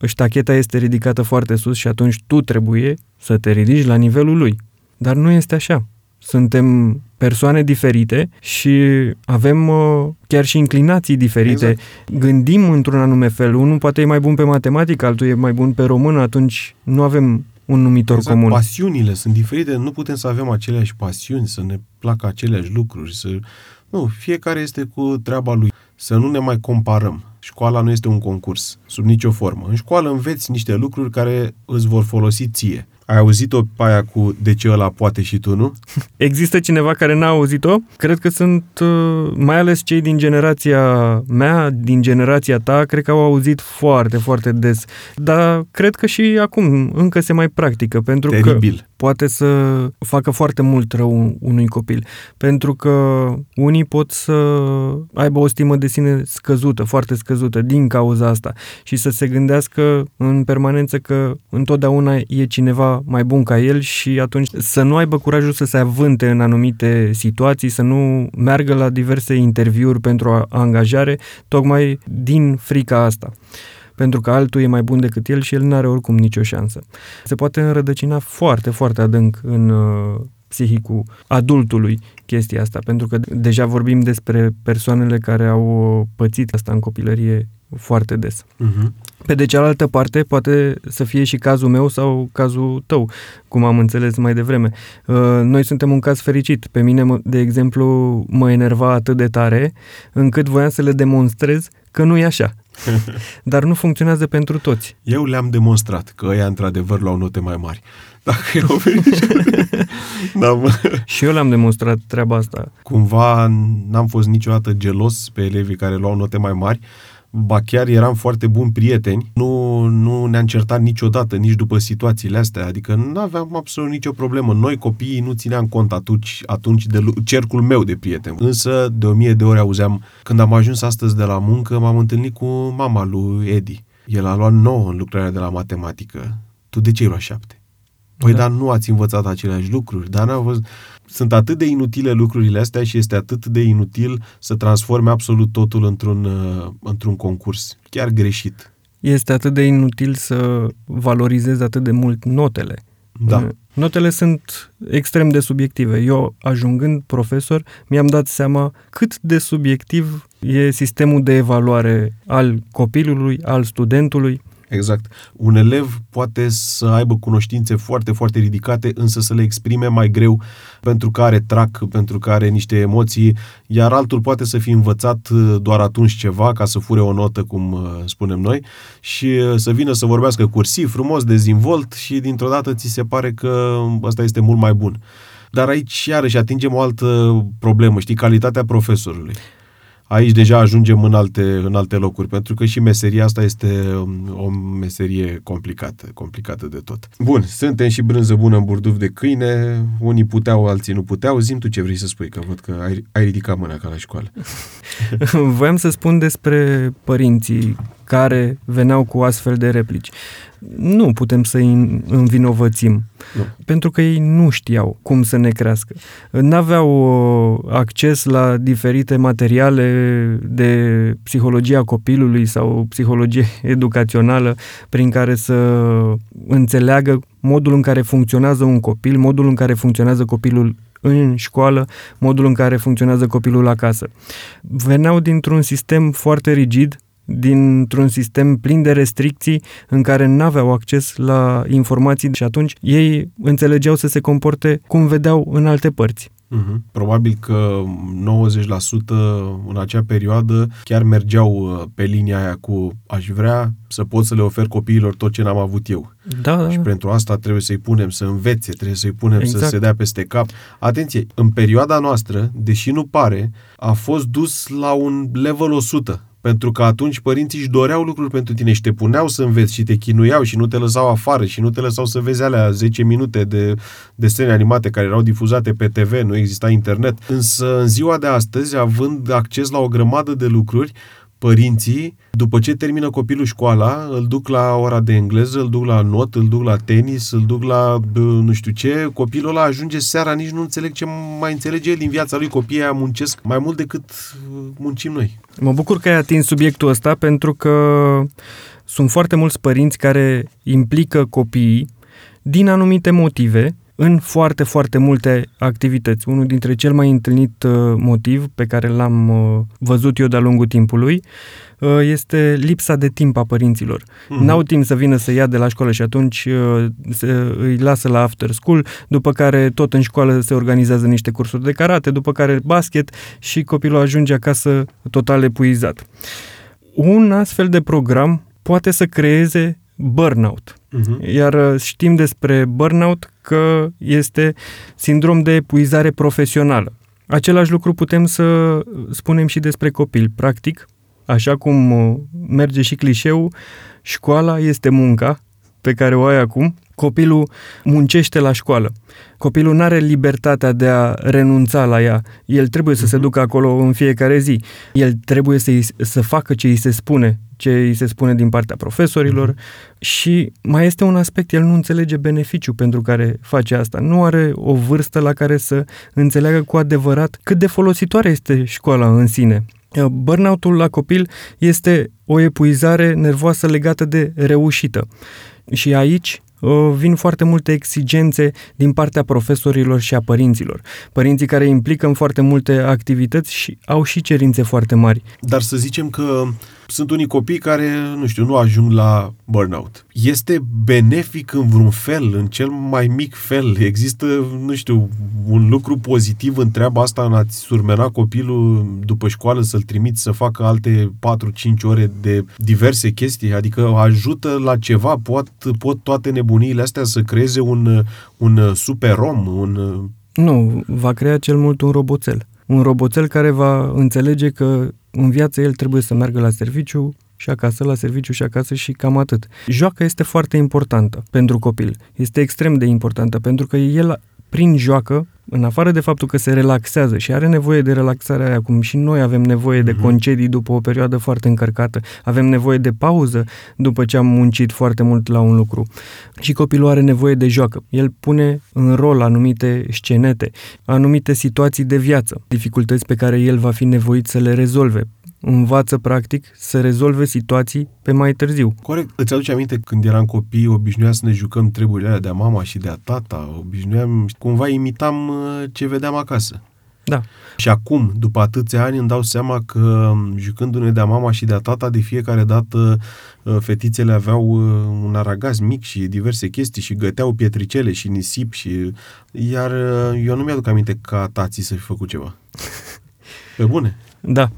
ștacheta este ridicată foarte sus și atunci tu trebuie să te ridici la nivelul lui. Dar nu este așa. Suntem persoane diferite și avem uh, chiar și inclinații diferite. Exact. Gândim într-un anume fel. Unul poate e mai bun pe matematică, altul e mai bun pe română, atunci nu avem un numitor exact. comun. Pasiunile sunt diferite, nu putem să avem aceleași pasiuni, să ne placă aceleași lucruri. Să... Nu, fiecare este cu treaba lui. Să nu ne mai comparăm. Școala nu este un concurs, sub nicio formă. În școală înveți niște lucruri care îți vor folosi ție. Ai auzit-o pe aia cu de ce ăla poate și tu, nu? Există cineva care n-a auzit-o? Cred că sunt, mai ales cei din generația mea, din generația ta, cred că au auzit foarte, foarte des. Dar cred că și acum încă se mai practică, pentru Teribil. că poate să facă foarte mult rău unui copil. Pentru că unii pot să aibă o stimă de sine scăzută, foarte scăzută, din cauza asta. Și să se gândească în permanență că întotdeauna e cineva mai bun ca el și atunci să nu aibă curajul să se avânte în anumite situații, să nu meargă la diverse interviuri pentru angajare, tocmai din frica asta. Pentru că altul e mai bun decât el și el n-are oricum nicio șansă. Se poate înrădăcina foarte, foarte adânc în uh, psihicul adultului chestia asta, pentru că deja vorbim despre persoanele care au pățit asta în copilărie foarte des. Uh-huh. Pe de cealaltă parte, poate să fie și cazul meu sau cazul tău, cum am înțeles mai devreme. Noi suntem un caz fericit. Pe mine, de exemplu, mă enerva atât de tare încât voiam să le demonstrez că nu e așa. Dar nu funcționează pentru toți. Eu le-am demonstrat că ăia, într-adevăr, luau note mai mari. Dacă eu n-am... Și eu le-am demonstrat treaba asta. Cumva n-am fost niciodată gelos pe elevii care luau note mai mari. Ba chiar eram foarte buni prieteni, nu, nu ne-am certat niciodată, nici după situațiile astea, adică nu aveam absolut nicio problemă. Noi copiii nu țineam cont atunci, atunci de cercul meu de prieteni. Însă de o mie de ori auzeam, când am ajuns astăzi de la muncă, m-am întâlnit cu mama lui Edi. El a luat nouă în lucrarea de la matematică. Tu de ce ai luat șapte? Păi, da. dar nu ați învățat aceleași lucruri, dar n-am văzut... Sunt atât de inutile lucrurile astea și este atât de inutil să transforme absolut totul într-un, într-un concurs. Chiar greșit. Este atât de inutil să valorizezi atât de mult notele. Da. Notele sunt extrem de subiective. Eu, ajungând profesor, mi-am dat seama cât de subiectiv e sistemul de evaluare al copilului, al studentului. Exact. Un elev poate să aibă cunoștințe foarte, foarte ridicate, însă să le exprime mai greu pentru că are trac, pentru că are niște emoții, iar altul poate să fi învățat doar atunci ceva, ca să fure o notă, cum spunem noi, și să vină să vorbească cursiv, frumos, dezvolt și dintr-o dată ți se pare că ăsta este mult mai bun. Dar aici iarăși atingem o altă problemă, știi, calitatea profesorului. aici deja ajungem în alte, în alte locuri, pentru că și meseria asta este o meserie complicată, complicată de tot. Bun, suntem și brânză bună în burduf de câine, unii puteau, alții nu puteau. Zi-mi tu ce vrei să spui, că văd că ai, ai ridicat mâna ca la școală. Voiam să spun despre părinții care veneau cu astfel de replici. Nu putem să-i învinovățim, nu. Pentru că ei nu știau cum să ne crească. N-aveau acces la diferite materiale de psihologia copilului sau psihologie educațională prin care să înțeleagă modul în care funcționează un copil, modul în care funcționează copilul în școală, modul în care funcționează copilul acasă. Veneau dintr-un sistem foarte rigid, dintr-un sistem plin de restricții în care n-aveau acces la informații și atunci ei înțelegeau să se comporte cum vedeau în alte părți. Uhum. Probabil că nouăzeci la sută în acea perioadă chiar mergeau pe linia aia cu aș vrea să pot să le ofer copiilor tot ce n-am avut eu. Da. Și pentru asta trebuie să-i punem să învețe, trebuie să-i punem exact. Să se dea peste cap. Atenție, în perioada noastră, deși nu pare, a fost dus la un level o sută. Pentru că atunci părinții își doreau lucruri pentru tine și te puneau să înveți și te chinuiau și nu te lăsau afară și nu te lăsau să vezi alea zece minute de desene animate care erau difuzate pe te ve, nu exista internet. Însă în ziua de astăzi, având acces la o grămadă de lucruri, părinții, după ce termină copilul școala, îl duc la ora de engleză, îl duc la not, îl duc la tenis, îl duc la nu știu ce, copilul ăla ajunge seara, nici nu înțeleg ce mai înțelege el din viața lui, copiii aia muncesc mai mult decât muncim noi. Mă bucur că ai atins subiectul ăsta pentru că sunt foarte mulți părinți care implică copiii din anumite motive în foarte, foarte multe activități. Unul dintre cel mai întâlnit motiv pe care l-am văzut eu de-a lungul timpului este lipsa de timp a părinților. Mm-hmm. N-au timp să vină să ia de la școală și atunci îi lasă la after school, după care tot în școală se organizează niște cursuri de karate, după care basket și copilul ajunge acasă total epuizat. Un astfel de program poate să creeze burnout. Uh-huh. Iar știm despre burnout că este sindrom de epuizare profesională. Același lucru putem să spunem și despre copil. Practic, așa cum merge și clișeul, școala este munca pe care o ai acum. Copilul muncește la școală. Copilul n-are libertatea de a renunța la ea. El trebuie să se ducă acolo în fiecare zi. El trebuie să, să facă ce îi se spune, ce îi se spune din partea profesorilor. Și mai este un aspect, el nu înțelege beneficiul pentru care face asta. Nu are o vârstă la care să înțeleagă cu adevărat cât de folositoare este școala în sine. Burnout-ul la copil este o epuizare nervoasă legată de reușită. Și aici vin foarte multe exigențe din partea profesorilor și a părinților. Părinții care implică în foarte multe activități și au și cerințe foarte mari. Dar să zicem că sunt unii copii care, nu știu, nu ajung la burnout. Este benefic în vreun fel, în cel mai mic fel? Există, nu știu, un lucru pozitiv în treaba asta, în a-ți surmena copilul după școală, să-l trimiți să facă alte patru-cinci ore de diverse chestii? Adică ajută la ceva? Pot, pot toate nebuniile astea să creeze un, un super-om? Un... Nu, va crea cel mult un roboțel. Un roboțel care va înțelege că în viață el trebuie să meargă la serviciu și acasă, la serviciu și acasă și cam atât. Joaca este foarte importantă pentru copil. Este extrem de importantă pentru că el, prin joacă, în afară de faptul că se relaxează și are nevoie de relaxarea aia, cum și noi avem nevoie de concedii după o perioadă foarte încărcată, avem nevoie de pauză după ce am muncit foarte mult la un lucru. Și copilul are nevoie de joacă. El pune în rol anumite scenete, anumite situații de viață, dificultăți pe care el va fi nevoit să le rezolve. Învață, practic, să rezolve situații pe mai târziu. Corect. Îți aduce aminte când eram copii, obișnuiam să ne jucăm treburile alea de-a mama și de-a tata, obișnuiam, cumva imitam ce vedeam acasă. Da. Și acum, după atâția ani, îmi dau seama că jucându-ne de-a mama și de-a tata, de fiecare dată fetițele aveau un aragaz mic și diverse chestii și găteau pietricele și nisip și... Iar eu nu mi-aduc aminte ca tații să fi făcut ceva. Pe bune. Da.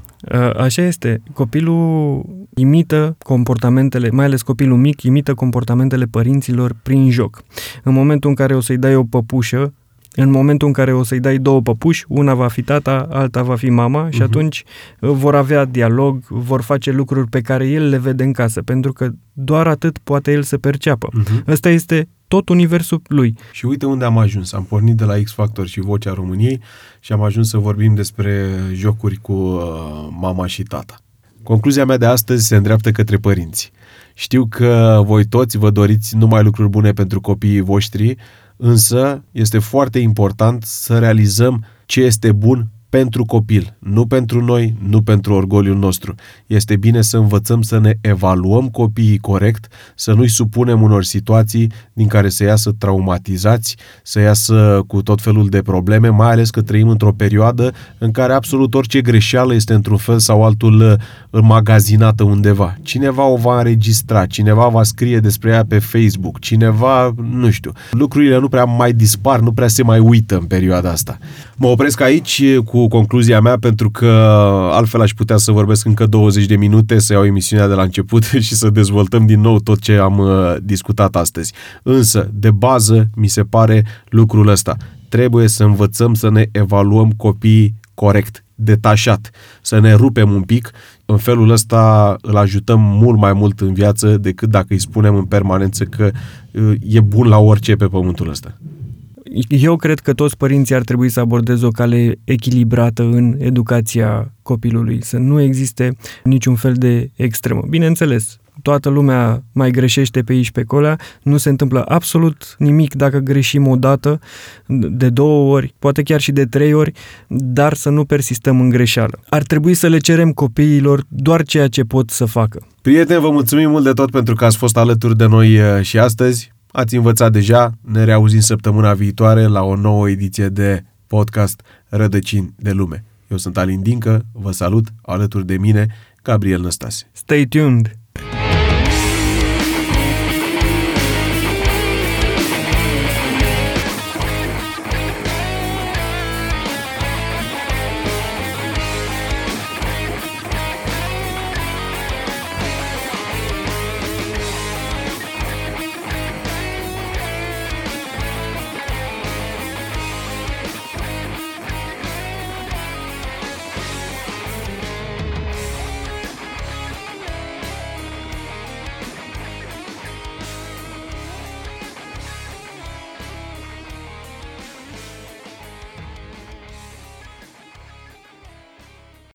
Așa este. Copilul imită comportamentele, mai ales copilul mic, imită comportamentele părinților prin joc. În momentul în care o să-i dai o păpușă, în momentul în care o să-i dai două păpuși, una va fi tata, alta va fi mama, uh-huh. și atunci vor avea dialog, vor face lucruri pe care el le vede în casă, pentru că doar atât poate el să perceapă. Uh-huh. Ăsta este tot universul lui. Și uite unde am ajuns. Am pornit de la X-Factor și Vocea României și am ajuns să vorbim despre jocuri cu mama și tata. Concluzia mea de astăzi se îndreaptă către părinți. Știu că voi toți vă doriți numai lucruri bune pentru copiii voștri, însă este foarte important să realizăm ce este bun pentru copil, nu pentru noi, nu pentru orgoliul nostru. Este bine să învățăm să ne evaluăm copiii corect, să nu-i supunem unor situații din care să iasă traumatizați, să iasă cu tot felul de probleme, mai ales că trăim într-o perioadă în care absolut orice greșeală este într-un fel sau altul magazinată undeva. Cineva o va înregistra, cineva va scrie despre ea pe Facebook, cineva, nu știu. Lucrurile nu prea mai dispar, nu prea se mai uită în perioada asta. Mă opresc aici cu concluzia mea, pentru că altfel aș putea să vorbesc încă douăzeci de minute, să iau emisiunea de la început și să dezvoltăm din nou tot ce am discutat astăzi. Însă, de bază, mi se pare lucrul ăsta. Trebuie să învățăm să ne evaluăm copiii corect, detașat, să ne rupem un pic. În felul ăsta îl ajutăm mult mai mult în viață decât dacă îi spunem în permanență că e bun la orice pe pământul ăsta. Eu cred că toți părinții ar trebui să abordeze o cale echilibrată în educația copilului, să nu existe niciun fel de extremă. Bineînțeles, toată lumea mai greșește pe aici, pe acolo, nu se întâmplă absolut nimic dacă greșim o dată, de două ori, poate chiar și de trei ori, dar să nu persistăm în greșeală. Ar trebui să le cerem copiilor doar ceea ce pot să facă. Prieteni, vă mulțumim mult de tot pentru că ați fost alături de noi și astăzi. Ați învățat deja, ne reauzim săptămâna viitoare la o nouă ediție de podcast Rădăcini de lume. Eu sunt Alindincă, vă salut, alături de mine, Gabriel Năstase. Stay tuned!